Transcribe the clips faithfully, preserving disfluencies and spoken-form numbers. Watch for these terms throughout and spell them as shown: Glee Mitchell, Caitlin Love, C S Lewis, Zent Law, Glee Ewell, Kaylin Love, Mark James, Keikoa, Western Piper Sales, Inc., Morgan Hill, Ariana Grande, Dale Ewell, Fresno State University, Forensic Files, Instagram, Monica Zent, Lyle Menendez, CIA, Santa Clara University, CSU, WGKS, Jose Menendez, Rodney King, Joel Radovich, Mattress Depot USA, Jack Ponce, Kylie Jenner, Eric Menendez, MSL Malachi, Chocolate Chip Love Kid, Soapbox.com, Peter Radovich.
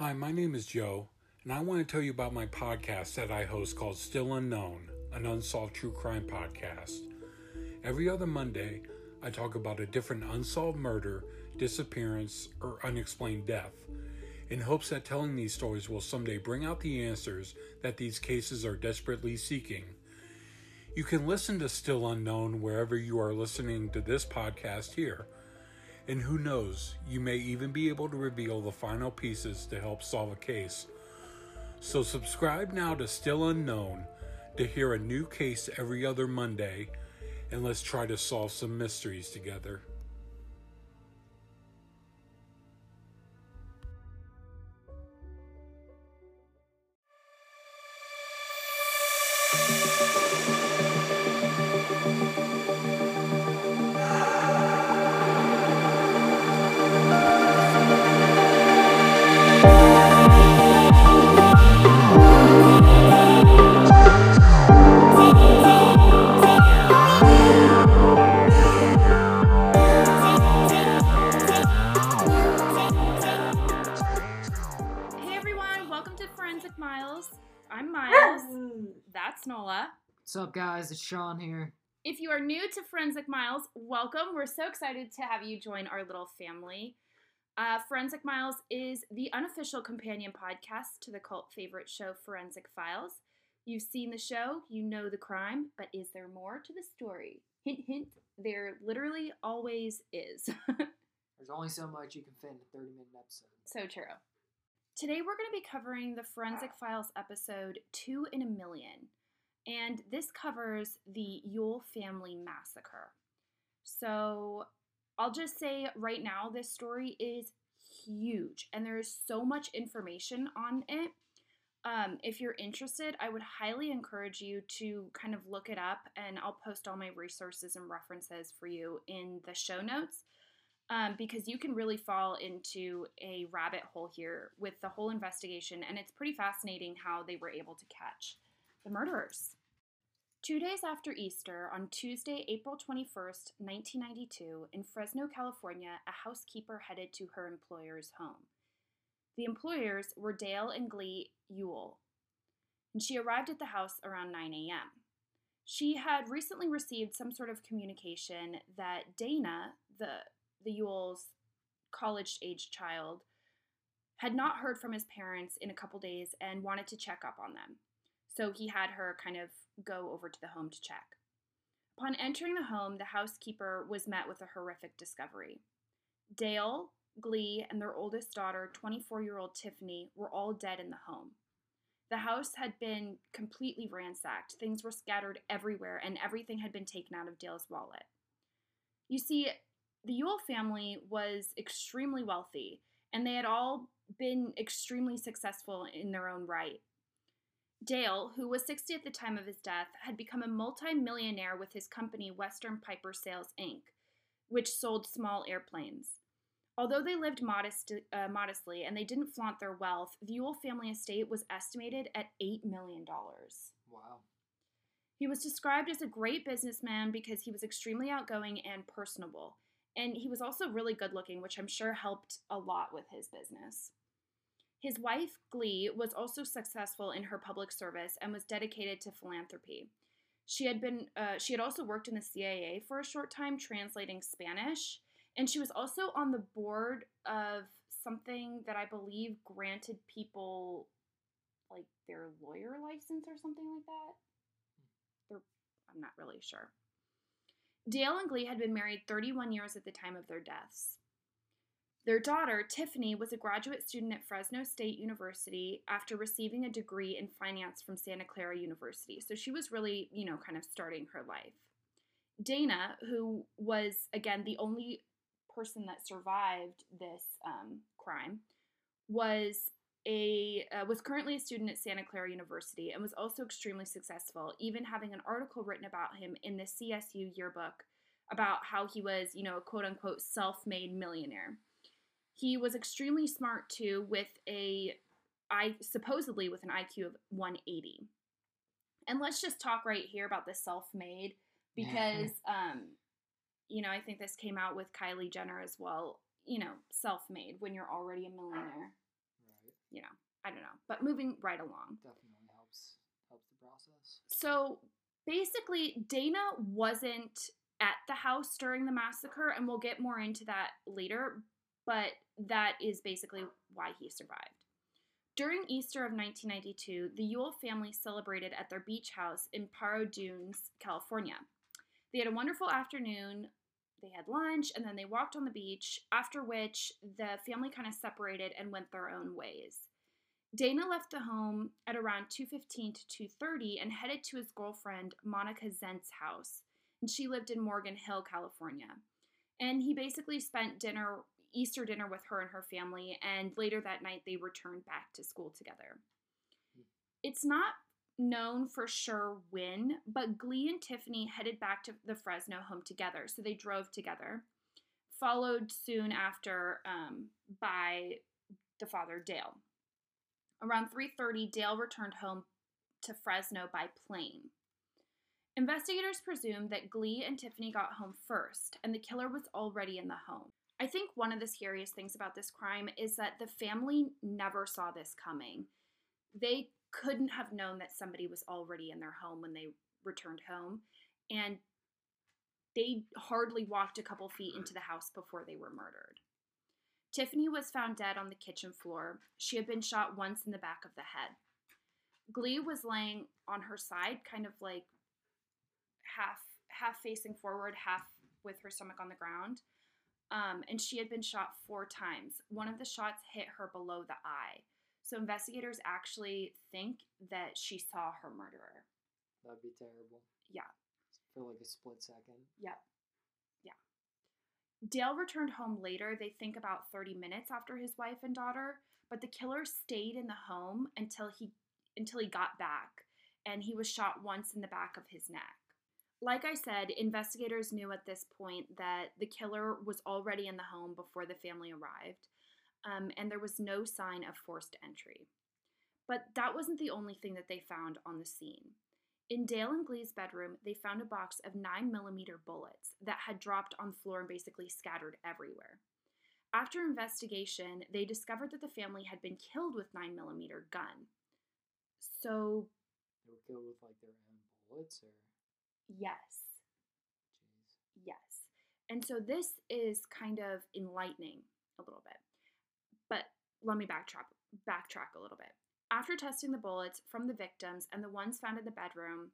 Hi, my name is Joe, and I want to tell you about my podcast that I host called Still Unknown, an unsolved true crime podcast. Every other Monday, I talk about a different unsolved murder, disappearance, or unexplained death, in hopes that telling these stories will someday bring out the answers that these cases are desperately seeking. You can listen to Still Unknown wherever you are listening to this podcast here. And who knows, you may even be able to reveal the final pieces to help solve a case. So subscribe now to Still Unknown to hear a new case every other Monday, and let's try to solve some mysteries together. Guys, it's Sean here. If you are new to Forensic Miles, welcome. We're so excited to have you join our little family. Uh, Forensic Miles is the unofficial companion podcast to the cult favorite show Forensic Files. You've seen the show, you know the crime, but is there more to the story? Hint, hint, there literally always is. There's only so much you can fit in a thirty-minute episode. So true. Today we're going to be covering the Forensic Files episode Two in a Million. And this covers the Ewell family massacre. So I'll just say right now, this story is huge, and there is so much information on it. Um, if you're interested, I would highly encourage you to kind of look it up, and I'll post all my resources and references for you in the show notes, um, because you can really fall into a rabbit hole here with the whole investigation, and it's pretty fascinating how they were able to catch the murderers. Two days after Easter, on Tuesday, April twenty-first, nineteen ninety-two, in Fresno, California, a housekeeper headed to her employer's home. The employers were Dale and Glee Ewell, and she arrived at the house around nine a.m. She had recently received some sort of communication that Dana, the, the Ewell's college-aged child, had not heard from his parents in a couple days and wanted to check up on them. So he had her kind of go over to the home to check. Upon entering the home, the housekeeper was met with a horrific discovery. Dale, Glee, and their oldest daughter, twenty-four-year-old Tiffany, were all dead in the home. The house had been completely ransacked. Things were scattered everywhere, and everything had been taken out of Dale's wallet. You see, the Ewell family was extremely wealthy, and they had all been extremely successful in their own right. Dale, who was sixty at the time of his death, had become a multi-millionaire with his company Western Piper Sales, Incorporated, which sold small airplanes. Although they lived modest, uh, modestly and they didn't flaunt their wealth, the Ewell family estate was estimated at eight million dollars. Wow. He was described as a great businessman because he was extremely outgoing and personable, and he was also really good-looking, which I'm sure helped a lot with his business. His wife, Glee, was also successful in her public service and was dedicated to philanthropy. She had been, uh, she had also worked in the C I A for a short time translating Spanish, and she was also on the board of something that I believe granted people, like, their lawyer license or something like that. They're, I'm not really sure. Dale and Glee had been married thirty-one years at the time of their deaths. Their daughter, Tiffany, was a graduate student at Fresno State University after receiving a degree in finance from Santa Clara University. So she was really, you know, kind of starting her life. Dana, who was, again, the only person that survived this um, crime, was a uh, was currently a student at Santa Clara University and was also extremely successful, even having an article written about him in the C S U yearbook about how he was, you know, a quote-unquote self-made millionaire. He was extremely smart, too, with a, I supposedly with an I Q of one eighty. And let's just talk right here about the self-made because, um, you know, I think this came out with Kylie Jenner as well. You know, self-made when you're already a millionaire. Right. but moving right along. Definitely helps helps the process. So basically, Dana wasn't at the house during the massacre, and we'll get more into that later, but that is basically why he survived. During Easter of nineteen ninety-two, the Ewell family celebrated at their beach house in Pajaro Dunes, California. They had a wonderful afternoon. They had lunch, and then they walked on the beach, after which the family kind of separated and went their own ways. Dana left the home at around two fifteen to two thirty and headed to his girlfriend, Monica Zent's house, and she lived in Morgan Hill, California. And he basically spent dinner, Easter dinner with her and her family, and later that night they returned back to school together. It's not known for sure when, but Glee and Tiffany headed back to the Fresno home together, so they drove together, followed soon after um, by the father, Dale. Around three thirty, Dale returned home to Fresno by plane. Investigators presumed that Glee and Tiffany got home first, and the killer was already in the home. I think one of the scariest things about this crime is that the family never saw this coming. They couldn't have known that somebody was already in their home when they returned home, and they hardly walked a couple feet into the house before they were murdered. Tiffany was found dead on the kitchen floor. She had been shot once in the back of the head. Glee was laying on her side, kind of like half half facing forward, half with her stomach on the ground, um, and she had been shot four times. One of the shots hit her below the eye. So investigators actually think that she saw her murderer. That'd be terrible. Yeah. For like a split second. Yep. Yeah. Dale returned home later, they think about thirty minutes after his wife and daughter, but the killer stayed in the home until he until he got back, and he was shot once in the back of his neck. Like I said, investigators knew at this point that the killer was already in the home before the family arrived. Um, and there was no sign of forced entry. But that wasn't the only thing that they found on the scene. In Dale and Glee's bedroom, they found a box of nine millimeter bullets that had dropped on the floor and basically scattered everywhere. After investigation, they discovered that the family had been killed with nine millimeter gun. So... They were killed with, like, their own bullets, or...? Yes. Jeez. Yes. And so this is kind of enlightening a little bit. But let me backtrack backtrack a little bit. After testing the bullets from the victims and the ones found in the bedroom,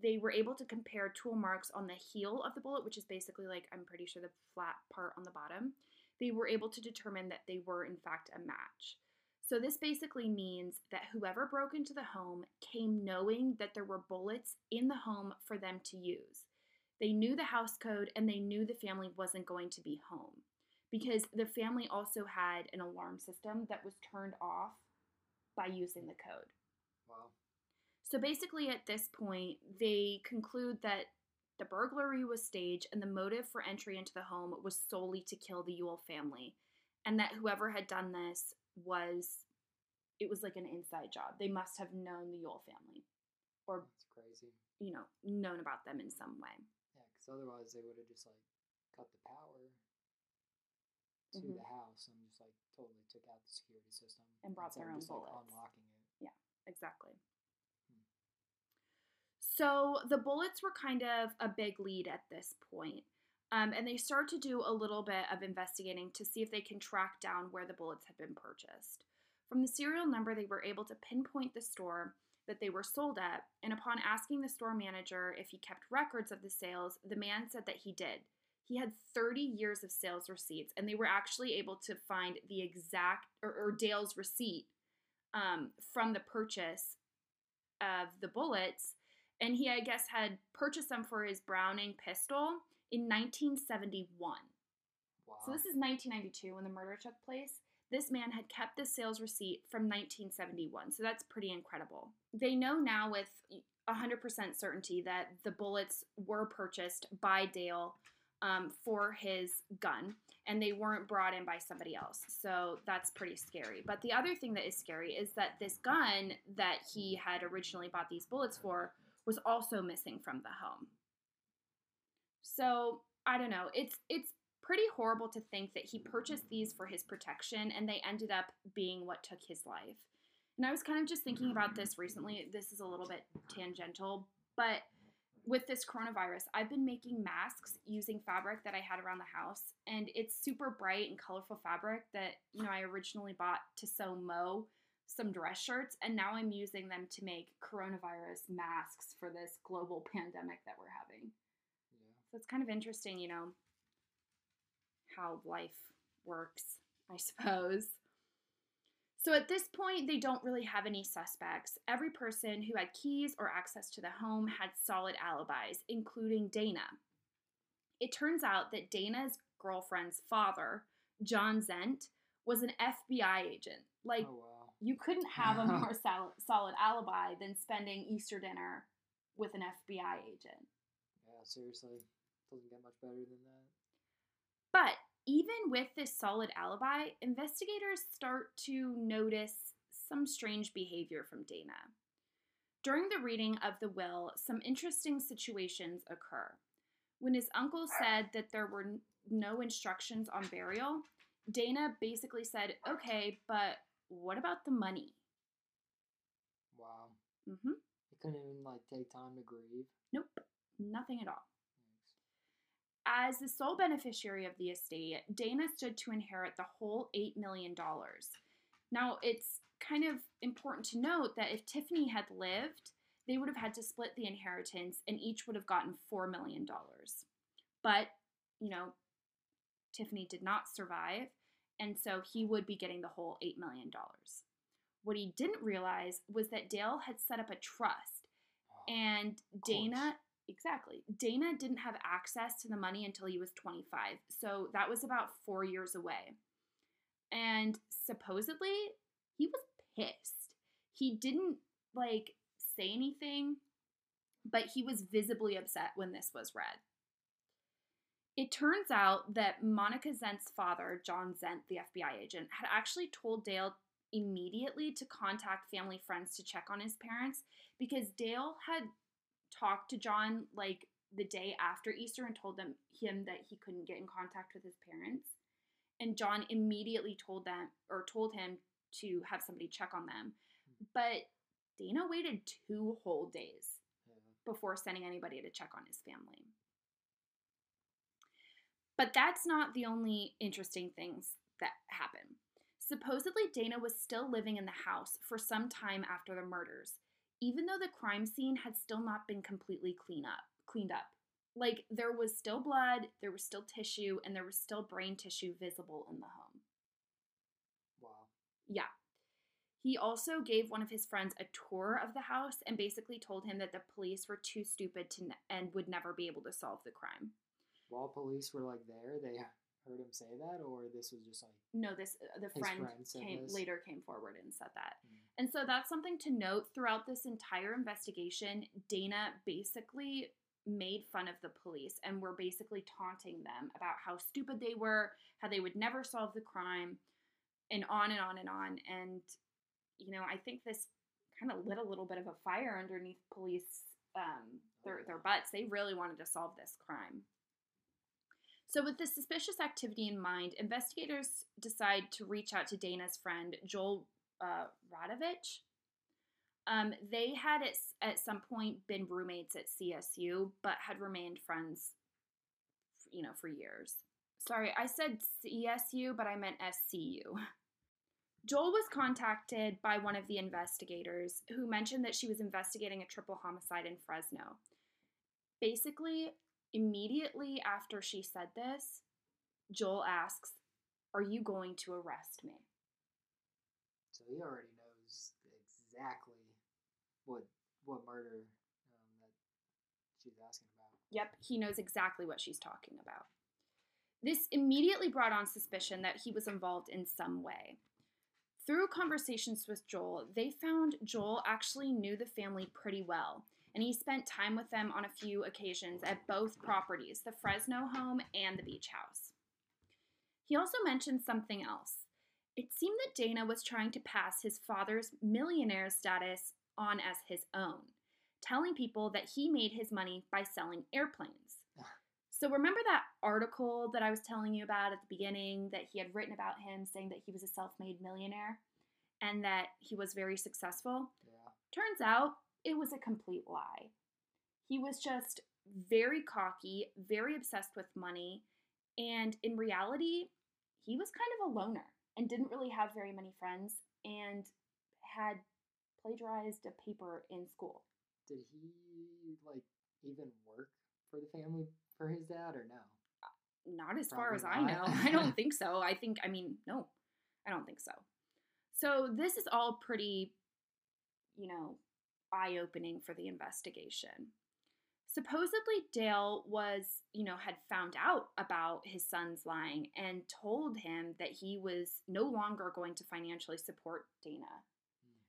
they were able to compare tool marks on the heel of the bullet, which is basically like, I'm pretty sure, the flat part on the bottom. They were able to determine that they were, in fact, a match. So this basically means that whoever broke into the home came knowing that there were bullets in the home for them to use. They knew the house code, and they knew the family wasn't going to be home, because the family also had an alarm system that was turned off by using the code. Wow. So basically at this point, they conclude that the burglary was staged and the motive for entry into the home was solely to kill the Ewell family, and that whoever had done this was, it was like an inside job. They must have known the Ewell family. Or, that's crazy. You know, known about them in some way. Yeah, because otherwise they would have just like cut the power to mm-hmm. the house and just like totally took out the security system and brought their own just, bullets, like, unlocking it. Yeah, exactly. Hmm. So the bullets were kind of a big lead at this point, um, and they start to do a little bit of investigating to see if they can track down where the bullets had been purchased. From the serial number, they were able to pinpoint the store that they were sold at, and upon asking the store manager if he kept records of the sales, the man said that he did. He had thirty years of sales receipts, and they were actually able to find the exact, or, or Dale's receipt um, from the purchase of the bullets. And he, I guess, had purchased them for his Browning pistol in nineteen seventy-one. Wow. So this is nineteen ninety-two when the murder took place. This man had kept the sales receipt from nineteen seventy-one, so that's pretty incredible. They know now with one hundred percent certainty that the bullets were purchased by Dale Um, for his gun, and they weren't brought in by somebody else. So that's pretty scary. But the other thing that is scary is that this gun that he had originally bought these bullets for was also missing from the home. So I don't know. It's it's pretty horrible to think that he purchased these for his protection, and they ended up being what took his life. And I was kind of just thinking about this recently. This is a little bit tangential, but with this coronavirus, I've been making masks using fabric that I had around the house, and it's super bright and colorful fabric that, you know, I originally bought to sew Mo some dress shirts, and now I'm using them to make coronavirus masks for this global pandemic that we're having. Yeah. So it's kind of interesting, you know, how life works, I suppose. So at this point, they don't really have any suspects. Every person who had keys or access to the home had solid alibis, including Dana. It turns out that Dana's girlfriend's father, John Zent, was an F B I agent. Like, oh, wow. You couldn't have a more sol- solid alibi than spending Easter dinner with an F B I agent. Yeah, seriously. Doesn't get much better than that. But even with this solid alibi, investigators start to notice some strange behavior from Dana. During the reading of the will, some interesting situations occur. When his uncle said that there were no instructions on burial, Dana basically said, okay, but what about the money? Wow. Mm-hmm. He couldn't even, like, take time to grieve? Nope. Nothing at all. As the sole beneficiary of the estate, Dana stood to inherit the whole eight million dollars. Now, it's kind of important to note that if Tiffany had lived, they would have had to split the inheritance and each would have gotten four million dollars. But, you know, Tiffany did not survive, and so he would be getting the whole eight million dollars. What he didn't realize was that Dale had set up a trust, and Dana... Exactly. Dana didn't have access to the money until he was twenty-five, so that was about four years away. And supposedly, he was pissed. He didn't, like, say anything, but he was visibly upset when this was read. It turns out that Monica Zent's father, John Zent, the F B I agent, had actually told Dale immediately to contact family friends to check on his parents because Dale had talked to John like the day after Easter and told them him that he couldn't get in contact with his parents, and John immediately told them or told him to have somebody check on them. But Dana waited two whole days before sending anybody to check on his family. But that's not the only interesting things that happen. Supposedly, Dana was still living in the house for some time after the murders, even though the crime scene had still not been completely clean up, cleaned up. Like, there was still blood, there was still tissue, and there was still brain tissue visible in the home. Wow. Yeah. He also gave one of his friends a tour of the house and basically told him that the police were too stupid to ne- and would never be able to solve the crime. While police were, like, there, they heard him say that, or this was just like... No, this uh, the friend, friend came, later came forward and said that. Mm. And so that's something to note throughout this entire investigation. Dana basically made fun of the police and were basically taunting them about how stupid they were, how they would never solve the crime, and on and on and on. And, you know, I think this kind of lit a little bit of a fire underneath police, um, their, their butts. They really wanted to solve this crime. So with this suspicious activity in mind, investigators decide to reach out to Dana's friend, Joel uh, Radovich. Um, they had at, at some point been roommates at C S U, but had remained friends, you know, for years. Sorry, I said C S U, but I meant S C U. Joel was contacted by one of the investigators who mentioned that she was investigating a triple homicide in Fresno. Basically, immediately after she said this, Joel asks, "Are you going to arrest me?" So he already knows exactly what what murder um, that she's asking about. Yep, he knows exactly what she's talking about. This immediately brought on suspicion that he was involved in some way. Through conversations with Joel, they found Joel actually knew the family pretty well, and he spent time with them on a few occasions at both properties, the Fresno home and the beach house. He also mentioned something else. It seemed that Dana was trying to pass his father's millionaire status on as his own, telling people that he made his money by selling airplanes. So remember that article that I was telling you about at the beginning that he had written about him saying that he was a self-made millionaire? and that he was very successful. Yeah. Turns out it was a complete lie. He was just very cocky, very obsessed with money, and in reality, he was kind of a loner and didn't really have very many friends and had plagiarized a paper in school. Did he, like, even work for the family for his dad or no? Not as Probably far as not. I know. I don't think so. I think, I mean, no, I don't think so. So this is all pretty, you know, eye-opening for the investigation. Supposedly Dale was, you know, had found out about his son's lying and told him that he was no longer going to financially support Dana.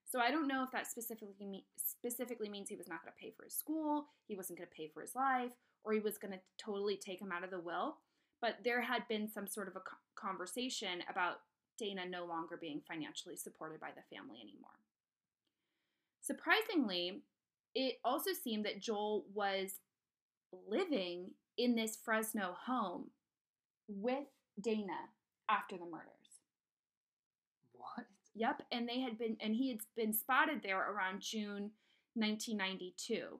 So I don't know if that specifically me- specifically means he was not going to pay for his school, he wasn't going to pay for his life, or he was going to totally take him out of the will. But there had been some sort of a conversation about Dana no longer being financially supported by the family anymore. Surprisingly, it also seemed that Joel was living in this Fresno home with Dana after the murders. What? Yep, and they had been, and he had been spotted there around June nineteen ninety-two,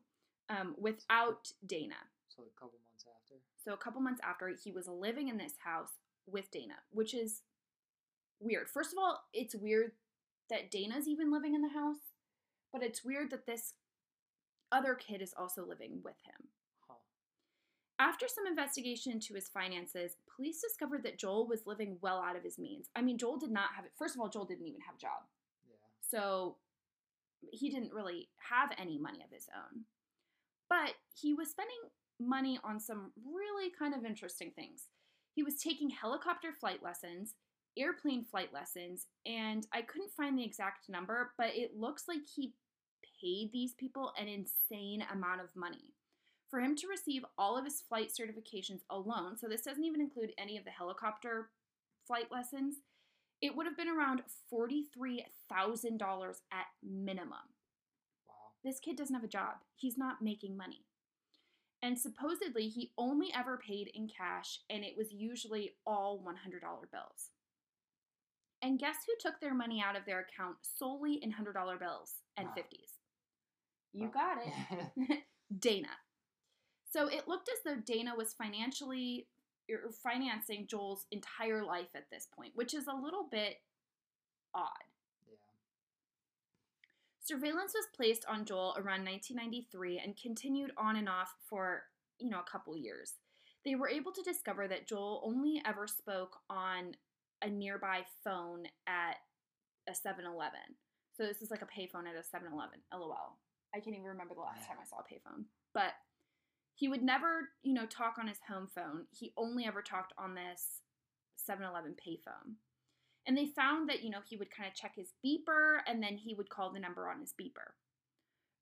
um, without so, Dana. So a couple months after. So a couple months after, he was living in this house with Dana, which is weird. First of all, it's weird that Dana's even living in the house, but it's weird that this other kid is also living with him. Huh. After some investigation into his finances, police discovered that Joel was living well out of his means. I mean, Joel did not have it. First of all, Joel didn't even have a job. Yeah. So he didn't really have any money of his own. But he was spending money on some really kind of interesting things. He was taking helicopter flight lessons, airplane flight lessons, and I couldn't find the exact number, but it looks like he paid these people an insane amount of money for him to receive all of his flight certifications alone. So this doesn't even include any of the helicopter flight lessons. It would have been around forty-three thousand dollars at minimum. Wow. This kid doesn't have a job. He's not making money. And supposedly he only ever paid in cash, and it was usually all one hundred dollar bills. And guess who took their money out of their account solely in one hundred dollar bills and wow. fifties? You got it. Dana. So it looked as though Dana was financially er, financing Joel's entire life at this point, which is a little bit odd. Yeah. Surveillance was placed on Joel around nineteen ninety-three and continued on and off for, you know, a couple years. They were able to discover that Joel only ever spoke on a nearby phone at a seven eleven. So this is like a payphone at a seven eleven. LOL. I can't even remember the last time I saw a payphone. But he would never, you know, talk on his home phone. He only ever talked on this seven eleven payphone. And they found that, you know, he would kind of check his beeper and then he would call the number on his beeper.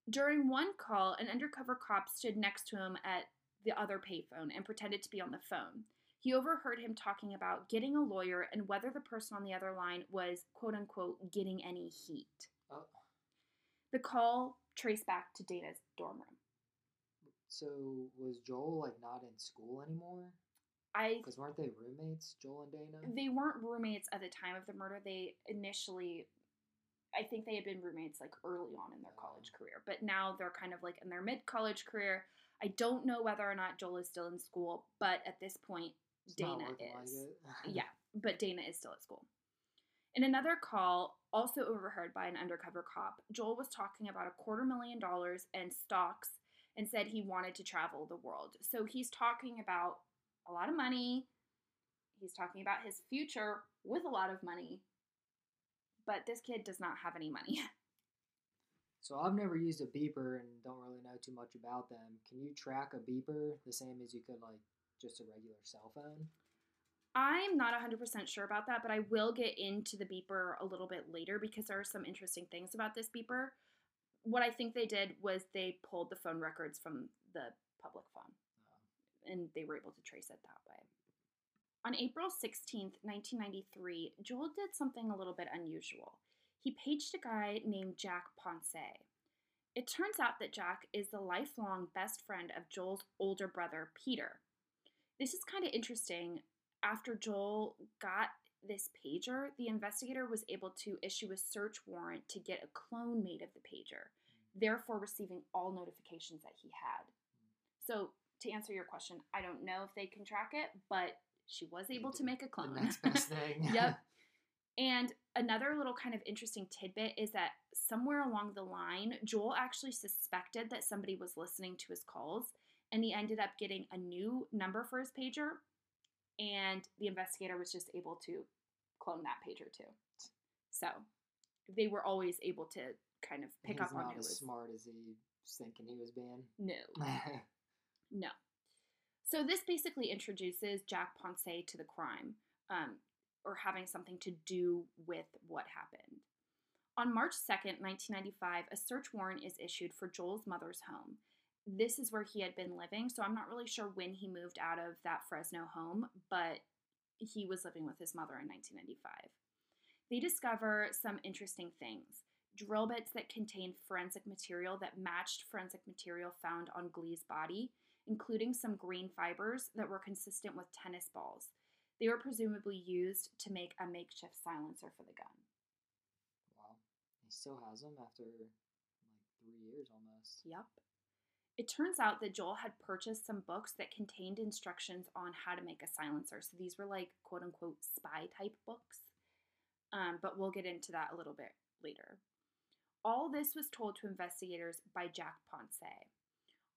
During one call, an undercover cop stood next to him at the other payphone and pretended to be on the phone. He overheard him talking about getting a lawyer and whether the person on the other line was, quote unquote, getting any heat. Oh. The call traced back to Dana's dorm room. So was Joel, like, not in school anymore? I Because weren't they roommates, Joel and Dana? They weren't roommates at the time of the murder. They initially, I think they had been roommates, like, early on in their oh. college career. But now they're kind of, like, in their mid-college career. I don't know whether or not Joel is still in school, but at this point, it's Dana is. Like yeah, but Dana is still at school. In another call, also overheard by an undercover cop, Joel was talking about a quarter million dollars and stocks and said he wanted to travel the world. So he's talking about a lot of money. He's talking about his future with a lot of money. But this kid does not have any money. So I've never used a beeper and don't really know too much about them. Can you track a beeper the same as you could, like, just a regular cell phone? I'm not one hundred percent sure about that, but I will get into the beeper a little bit later because there are some interesting things about this beeper. What I think they did was they pulled the phone records from the public phone, oh. and they were able to trace it that way. On April sixteenth, nineteen ninety-three, Joel did something a little bit unusual. He paged a guy named Jack Ponce. It turns out that Jack is the lifelong best friend of Joel's older brother, Peter. This is kind of interesting. After Joel got this pager, the investigator was able to issue a search warrant to get a clone made of the pager, therefore receiving all notifications that he had. So to answer your question, I don't know if they can track it, but she was able to make a clone. The next best thing. Yep. And another little kind of interesting tidbit is that somewhere along the line, Joel actually suspected that somebody was listening to his calls, and he ended up getting a new number for his pager, and the investigator was just able to clone that pager too. So they were always able to kind of pick up on who was. He's not as smart as he was thinking he was being. No. No. So this basically introduces Jack Ponce to the crime, um, or having something to do with what happened. On March second, nineteen ninety-five, a search warrant is issued for Joel's mother's home. This is where he had been living, so I'm not really sure when he moved out of that Fresno home, but he was living with his mother in nineteen ninety-five. They discover some interesting things. Drill bits that contained forensic material that matched forensic material found on Glee's body, including some green fibers that were consistent with tennis balls. They were presumably used to make a makeshift silencer for the gun. Wow. He still has them after like three years almost. Yep. It turns out that Joel had purchased some books that contained instructions on how to make a silencer. So these were like quote-unquote spy-type books, um, but we'll get into that a little bit later. All this was told to investigators by Jack Ponce.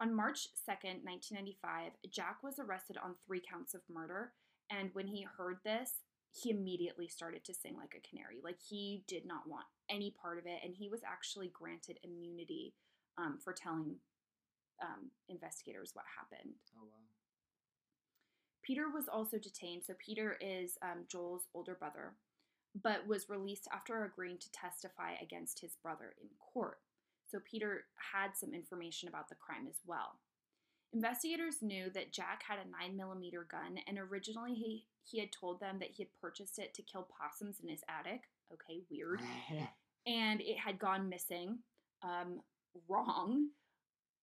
On March second, nineteen ninety-five, Jack was arrested on three counts of murder, and when he heard this, he immediately started to sing like a canary. Like, he did not want any part of it, and he was actually granted immunity um, for telling um, investigators what happened. Oh, wow. Peter was also detained. So Peter is um, Joel's older brother, but was released after agreeing to testify against his brother in court. So Peter had some information about the crime as well. Investigators knew that Jack had a nine millimeter gun, and originally he, he had told them that he had purchased it to kill possums in his attic. Okay, weird. And it had gone missing. Um, wrong.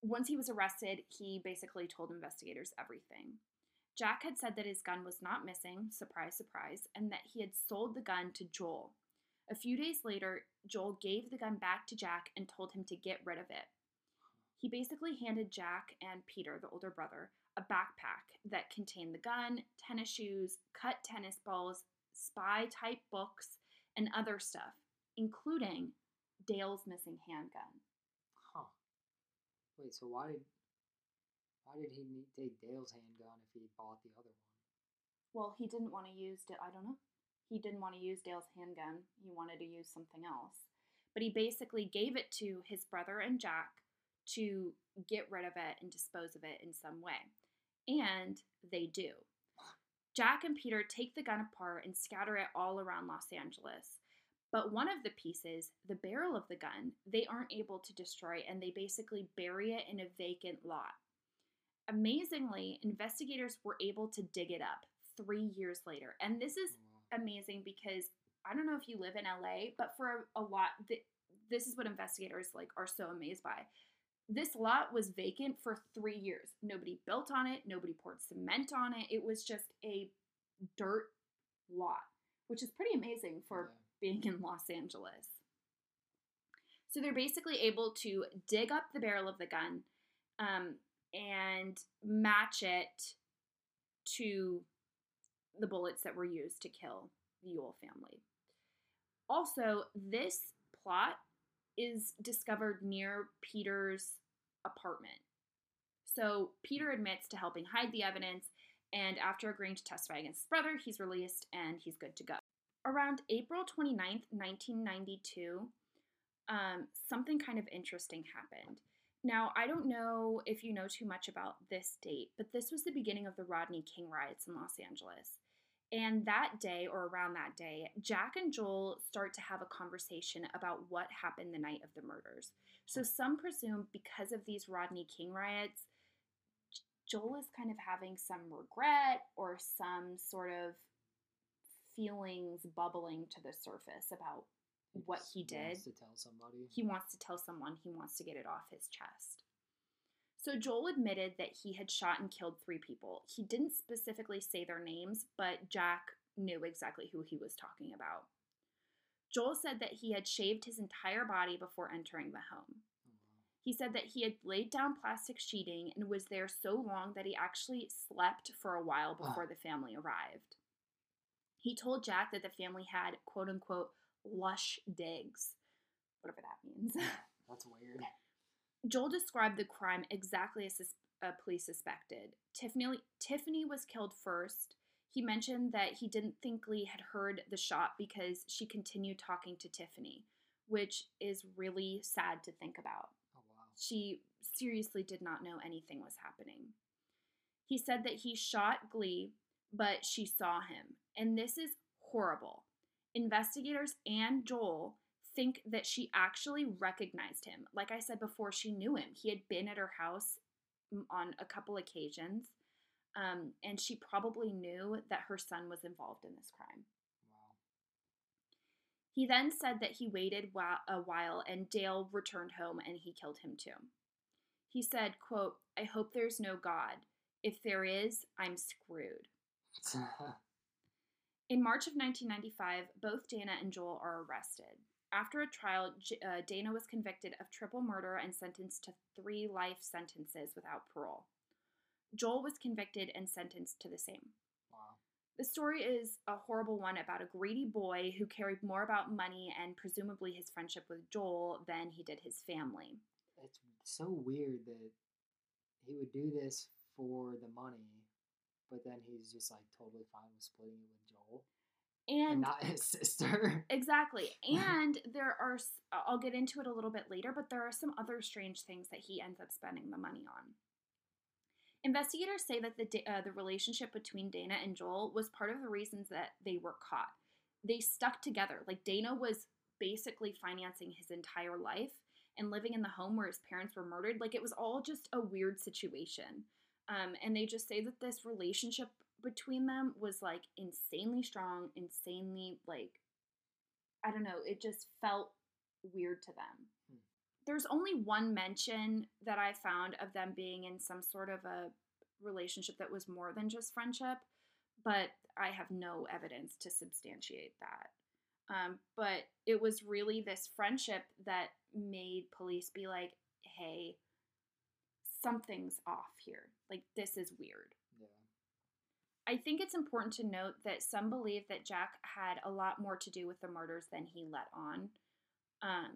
Once he was arrested, he basically told investigators everything. Jack had said that his gun was not missing, surprise, surprise, and that he had sold the gun to Joel. A few days later, Joel gave the gun back to Jack and told him to get rid of it. He basically handed Jack and Peter, the older brother, a backpack that contained the gun, tennis shoes, cut tennis balls, spy-type books, and other stuff, including Dale's missing handgun. Huh. Wait, so why did... Why did he take Dale's handgun if he bought the other one? Well, he didn't want to use, da- I don't know. He didn't want to use Dale's handgun. He wanted to use something else. But he basically gave it to his brother and Jack to get rid of it and dispose of it in some way. And they do. Jack and Peter take the gun apart and scatter it all around Los Angeles. But one of the pieces, the barrel of the gun, they aren't able to destroy, and they basically bury it in a vacant lot. Amazingly, investigators were able to dig it up three years later. And this is amazing because I don't know if you live in L A, but for a lot, th- this is what investigators like are so amazed by. This lot was vacant for three years. Nobody built on it. Nobody poured cement on it. It was just a dirt lot, which is pretty amazing for yeah. being in Los Angeles. So they're basically able to dig up the barrel of the gun, um, and match it to the bullets that were used to kill the Ewell family. Also, this plot is discovered near Peter's apartment. So Peter admits to helping hide the evidence, and after agreeing to testify against his brother, he's released and he's good to go. Around April twenty-ninth, nineteen ninety-two, um, something kind of interesting happened. Now, I don't know if you know too much about this date, but this was the beginning of the Rodney King riots in Los Angeles. And that day, or around that day, Jack and Joel start to have a conversation about what happened the night of the murders. So some presume because of these Rodney King riots, Joel is kind of having some regret or some sort of feelings bubbling to the surface about what he did. He wants to tell somebody. He wants to tell someone. He wants to get it off his chest. So Joel admitted that he had shot and killed three people. He didn't specifically say their names, but Jack knew exactly who he was talking about. Joel said that he had shaved his entire body before entering the home. He said that he had laid down plastic sheeting and was there so long that he actually slept for a while before oh. the family arrived. He told Jack that the family had, quote-unquote, lush digs. Whatever that means. That's weird. Joel described the crime exactly as sus- uh, police suspected. Tiffany, Tiffany was killed first. He mentioned that he didn't think Lee had heard the shot because she continued talking to Tiffany, which is really sad to think about. She seriously did not know anything was happening. He said that he shot Glee, but she saw him. And this is horrible. Investigators and Joel think that she actually recognized him. Like I said before, she knew him. He had been at her house on a couple occasions, um, and she probably knew that her son was involved in this crime. He then said that he waited a while and Dale returned home and he killed him too. He said, quote, I hope there's no God. If there is, I'm screwed. In March of nineteen ninety-five, both Dana and Joel are arrested. After a trial, J- uh, Dana was convicted of triple murder and sentenced to three life sentences without parole. Joel was convicted and sentenced to the same. The story is a horrible one about a greedy boy who cared more about money and presumably his friendship with Joel than he did his family. It's so weird that he would do this for the money, but then he's just like totally fine with splitting it with Joel. And, and not his sister. Exactly. And there are, I'll get into it a little bit later, but there are some other strange things that he ends up spending the money on. Investigators say that the uh, the relationship between Dana and Joel was part of the reasons that they were caught. They stuck together. Like, Dana was basically financing his entire life and living in the home where his parents were murdered. Like, it was all just a weird situation. Um, and they just say that this relationship between them was, like, insanely strong, insanely, like, I don't know. It just felt weird to them. There's only one mention that I found of them being in some sort of a relationship that was more than just friendship, but I have no evidence to substantiate that. Um, but it was really this friendship that made police be like, hey, something's off here. Like, this is weird. Yeah. I think it's important to note that some believe that Jack had a lot more to do with the murders than he let on. Um...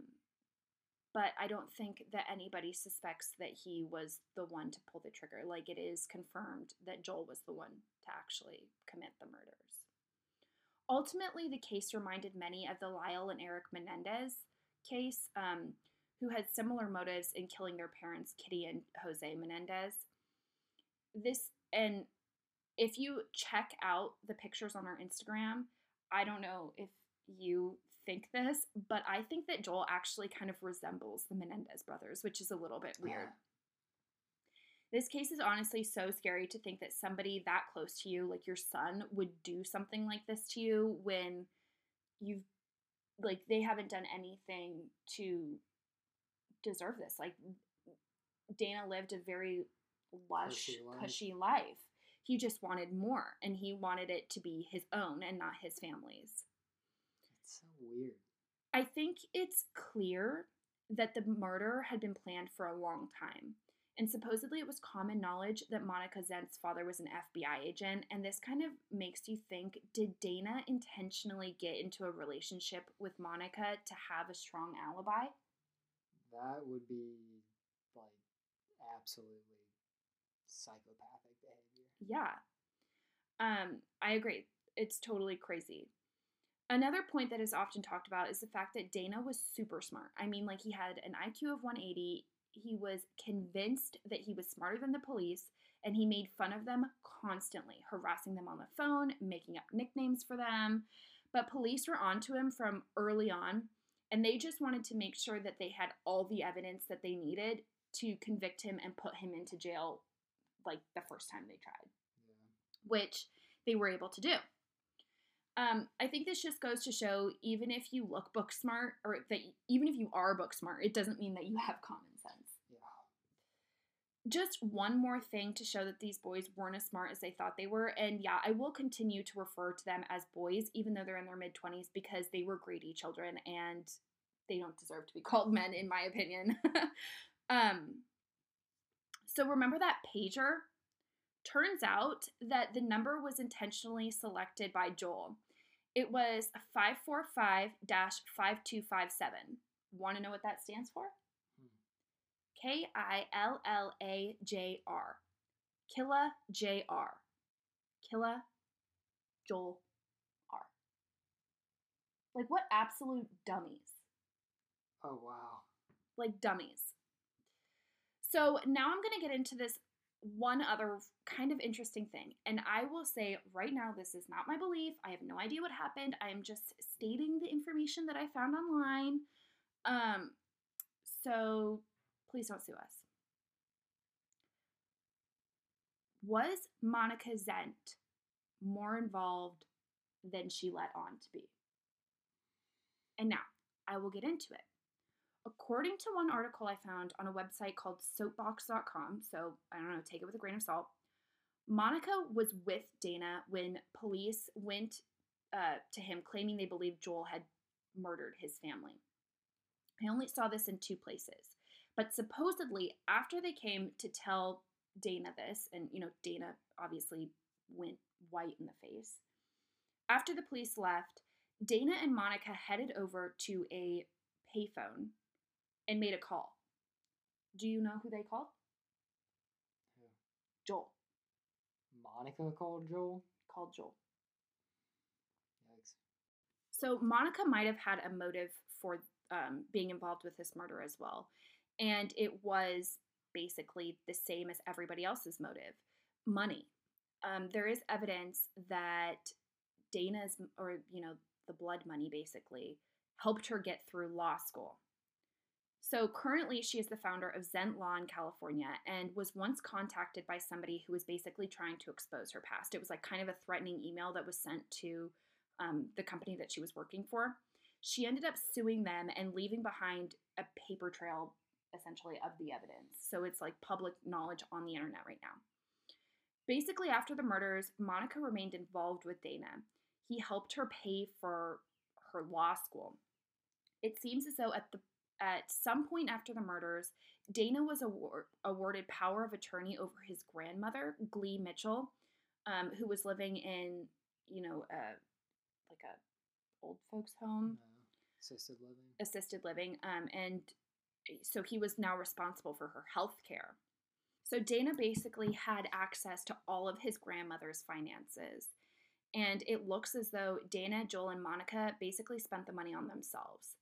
But I don't think that anybody suspects that he was the one to pull the trigger. Like, it is confirmed that Joel was the one to actually commit the murders. Ultimately, the case reminded many of the Lyle and Eric Menendez case, um, who had similar motives in killing their parents, Kitty and Jose Menendez. This, and if you check out the pictures on our Instagram, I don't know if you think this, but I think that Joel actually kind of resembles the Menendez brothers, which is a little bit weird. Yeah. This case is honestly so scary to think that somebody that close to you, like your son, would do something like this to you when you've, like, they haven't done anything to deserve this. Like, Dana lived a very lush, cushy life. Cushy life. He just wanted more, and he wanted it to be his own and not his family's. So weird. I think it's clear that the murder had been planned for a long time. And supposedly it was common knowledge that Monica Zent's father was an F B I agent. And this kind of makes you think, did Dana intentionally get into a relationship with Monica to have a strong alibi? That would be, like, absolutely psychopathic behavior. Yeah. Um, I agree. It's totally crazy. Another point that is often talked about is the fact that Dana was super smart. I mean, like, he had an I Q of one eighty. He was convinced that he was smarter than the police, and he made fun of them constantly, harassing them on the phone, making up nicknames for them. But police were onto him from early on, and they just wanted to make sure that they had all the evidence that they needed to convict him and put him into jail, like, the first time they tried, yeah. Which they were able to do. Um, I think this just goes to show, even if you look book smart, or that even if you are book smart, it doesn't mean that you have common sense. Yeah. just one more thing to show that these boys weren't as smart as they thought they were. And yeah, I will continue to refer to them as boys, even though they're in their mid-twenties, because they were greedy children and they don't deserve to be called men, in my opinion. um, so remember that pager? Turns out that the number was intentionally selected by Joel. It was five four five, five two five seven. Want to know what that stands for? K I L L A J R. Killa J R. Killa Joel R. Like, what absolute dummies. Oh, wow. Like, dummies. So, now I'm going to get into this one other kind of interesting thing. And I will say right now, this is not my belief. I have no idea what happened. I am just stating the information that I found online. Um, so... Please don't sue us. Was Monica Zent more involved than she let on to be? And now, I will get into it. According to one article I found on a website called Soapbox dot com, so I don't know, take it with a grain of salt, Monica was with Dana when police went uh, to him claiming they believed Joel had murdered his family. I only saw this in two places. But supposedly, after they came to tell Dana this, and, you know, Dana obviously went white in the face. After the police left, Dana and Monica headed over to a payphone and made a call. Do you know who they called? Who? Joel. Monica called Joel? Called Joel. Yikes. So Monica might have had a motive for um, being involved with this murder as well. And it was basically the same as everybody else's motive, money. Um, there is evidence that Dana's, or, you know, the blood money basically, helped her get through law school. So currently she is the founder of Zent Law in California and was once contacted by somebody who was basically trying to expose her past. It was like kind of a threatening email that was sent to um, the company that she was working for. She ended up suing them and leaving behind a paper trail essentially of the evidence. So it's like public knowledge on the internet right now. Basically, after the murders, Monica remained involved with Dana. He helped her pay for her law school. It seems as though at the at some point after the murders, Dana was award, awarded power of attorney over his grandmother, Glee Mitchell, um, who was living in, you know, uh, like a old folks home. No. Assisted living. Assisted living. Um, and So he was now responsible for her health care. So Dana basically had access to all of his grandmother's finances. And it looks as though Dana, Joel, and Monica basically spent the money on themselves.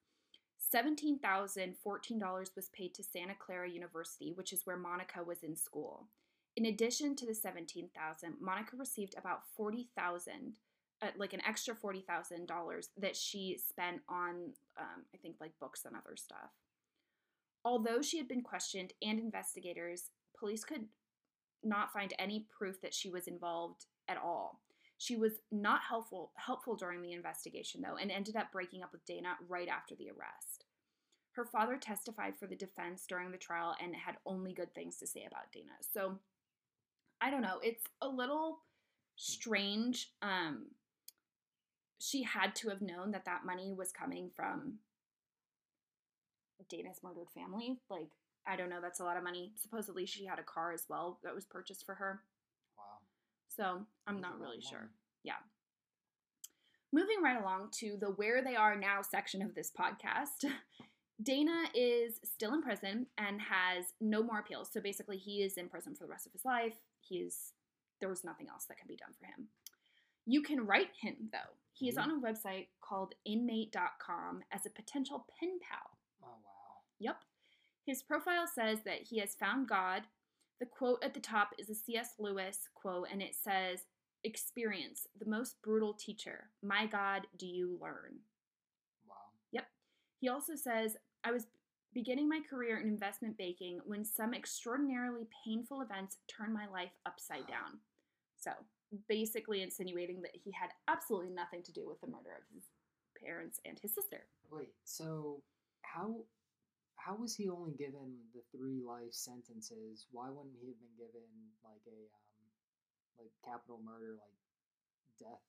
seventeen thousand fourteen dollars was paid to Santa Clara University, which is where Monica was in school. In addition to the seventeen thousand dollars, Monica received about forty thousand dollars, uh, like an extra forty thousand dollars that she spent on, um, I think, like books and other stuff. Although she had been questioned and investigators, police could not find any proof that she was involved at all. She was not helpful helpful during the investigation, though, and ended up breaking up with Dana right after the arrest. Her father testified for the defense during the trial and had only good things to say about Dana. So, I don't know. It's a little strange. Um, she had to have known that that money was coming from Dana's murdered family. Like, I don't know, that's a lot of money. Supposedly she had a car as well that was purchased for her. Wow. So I'm not really sure. Yeah. Moving right along to the where they are now section of this podcast. Dana is still in prison and has no more appeals. So basically he is in prison for the rest of his life. He is, there was nothing else that can be done for him. You can write him though. He is on a website called inmate dot com as a potential pen pal. Oh, wow. Yep. His profile says that he has found God. The quote at the top is a C S Lewis quote, and it says, "Experience, the most brutal teacher. My God, do you learn?" Wow. Yep. He also says, "I was beginning my career in investment banking when some extraordinarily painful events turned my life upside down." So, basically insinuating that he had absolutely nothing to do with the murder of his parents and his sister. Wait, so... How how was he only given the three life sentences? Why wouldn't he have been given like a um, like capital murder, like death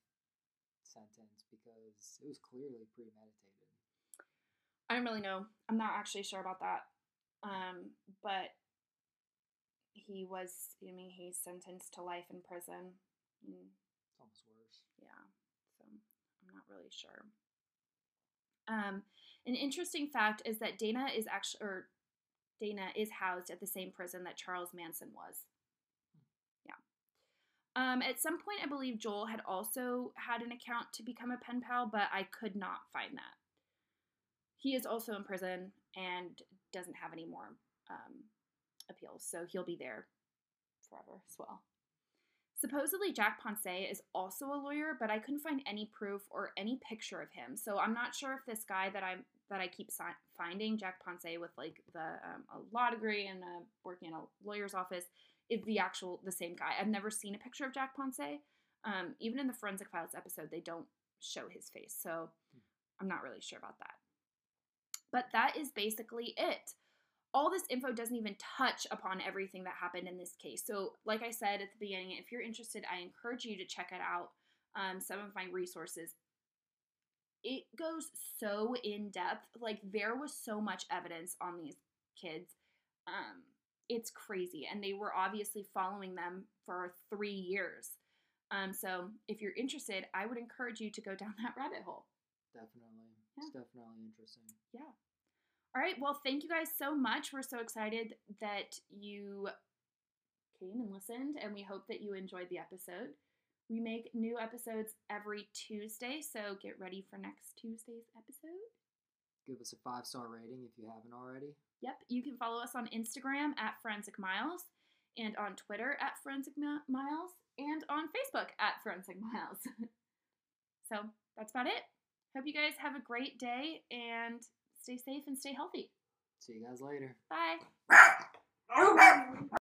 sentence? Because it was clearly premeditated. I don't really know. I'm not actually sure about that. Um, but he was, I mean, he's sentenced to life in prison. Mm. It's almost worse. Yeah. So I'm not really sure. Um, an interesting fact is that Dana is actually, or Dana is housed at the same prison that Charles Manson was. Yeah. Um, at some point, I believe Joel had also had an account to become a pen pal, but I could not find that. He is also in prison and doesn't have any more um, appeals, so he'll be there forever as well. Supposedly, Jack Ponce is also a lawyer, but I couldn't find any proof or any picture of him. So I'm not sure if this guy that I that I keep si- finding, Jack Ponce, with like the um, a law degree and uh, working in a lawyer's office, is the actual the same guy. I've never seen a picture of Jack Ponce. Um, even in the Forensic Files episode, they don't show his face, so I'm not really sure about that. But that is basically it. All this info doesn't even touch upon everything that happened in this case. So like I said at the beginning, if you're interested, I encourage you to check it out. Um, some of my resources. It goes so in depth. Like there was so much evidence on these kids. Um, it's crazy. And they were obviously following them for three years. Um, so if you're interested, I would encourage you to go down that rabbit hole. Definitely. Yeah. It's definitely interesting. Yeah. All right, well, thank you guys so much. We're so excited that you came and listened, and we hope that you enjoyed the episode. We make new episodes every Tuesday, so get ready for next Tuesday's episode. Give us a five-star rating if you haven't already. Yep, you can follow us on Instagram at Forensic Miles, and on Twitter at Forensic Ma- Miles, and on Facebook at Forensic Miles. So that's about it. Hope you guys have a great day, and stay safe and stay healthy. See you guys later. Bye.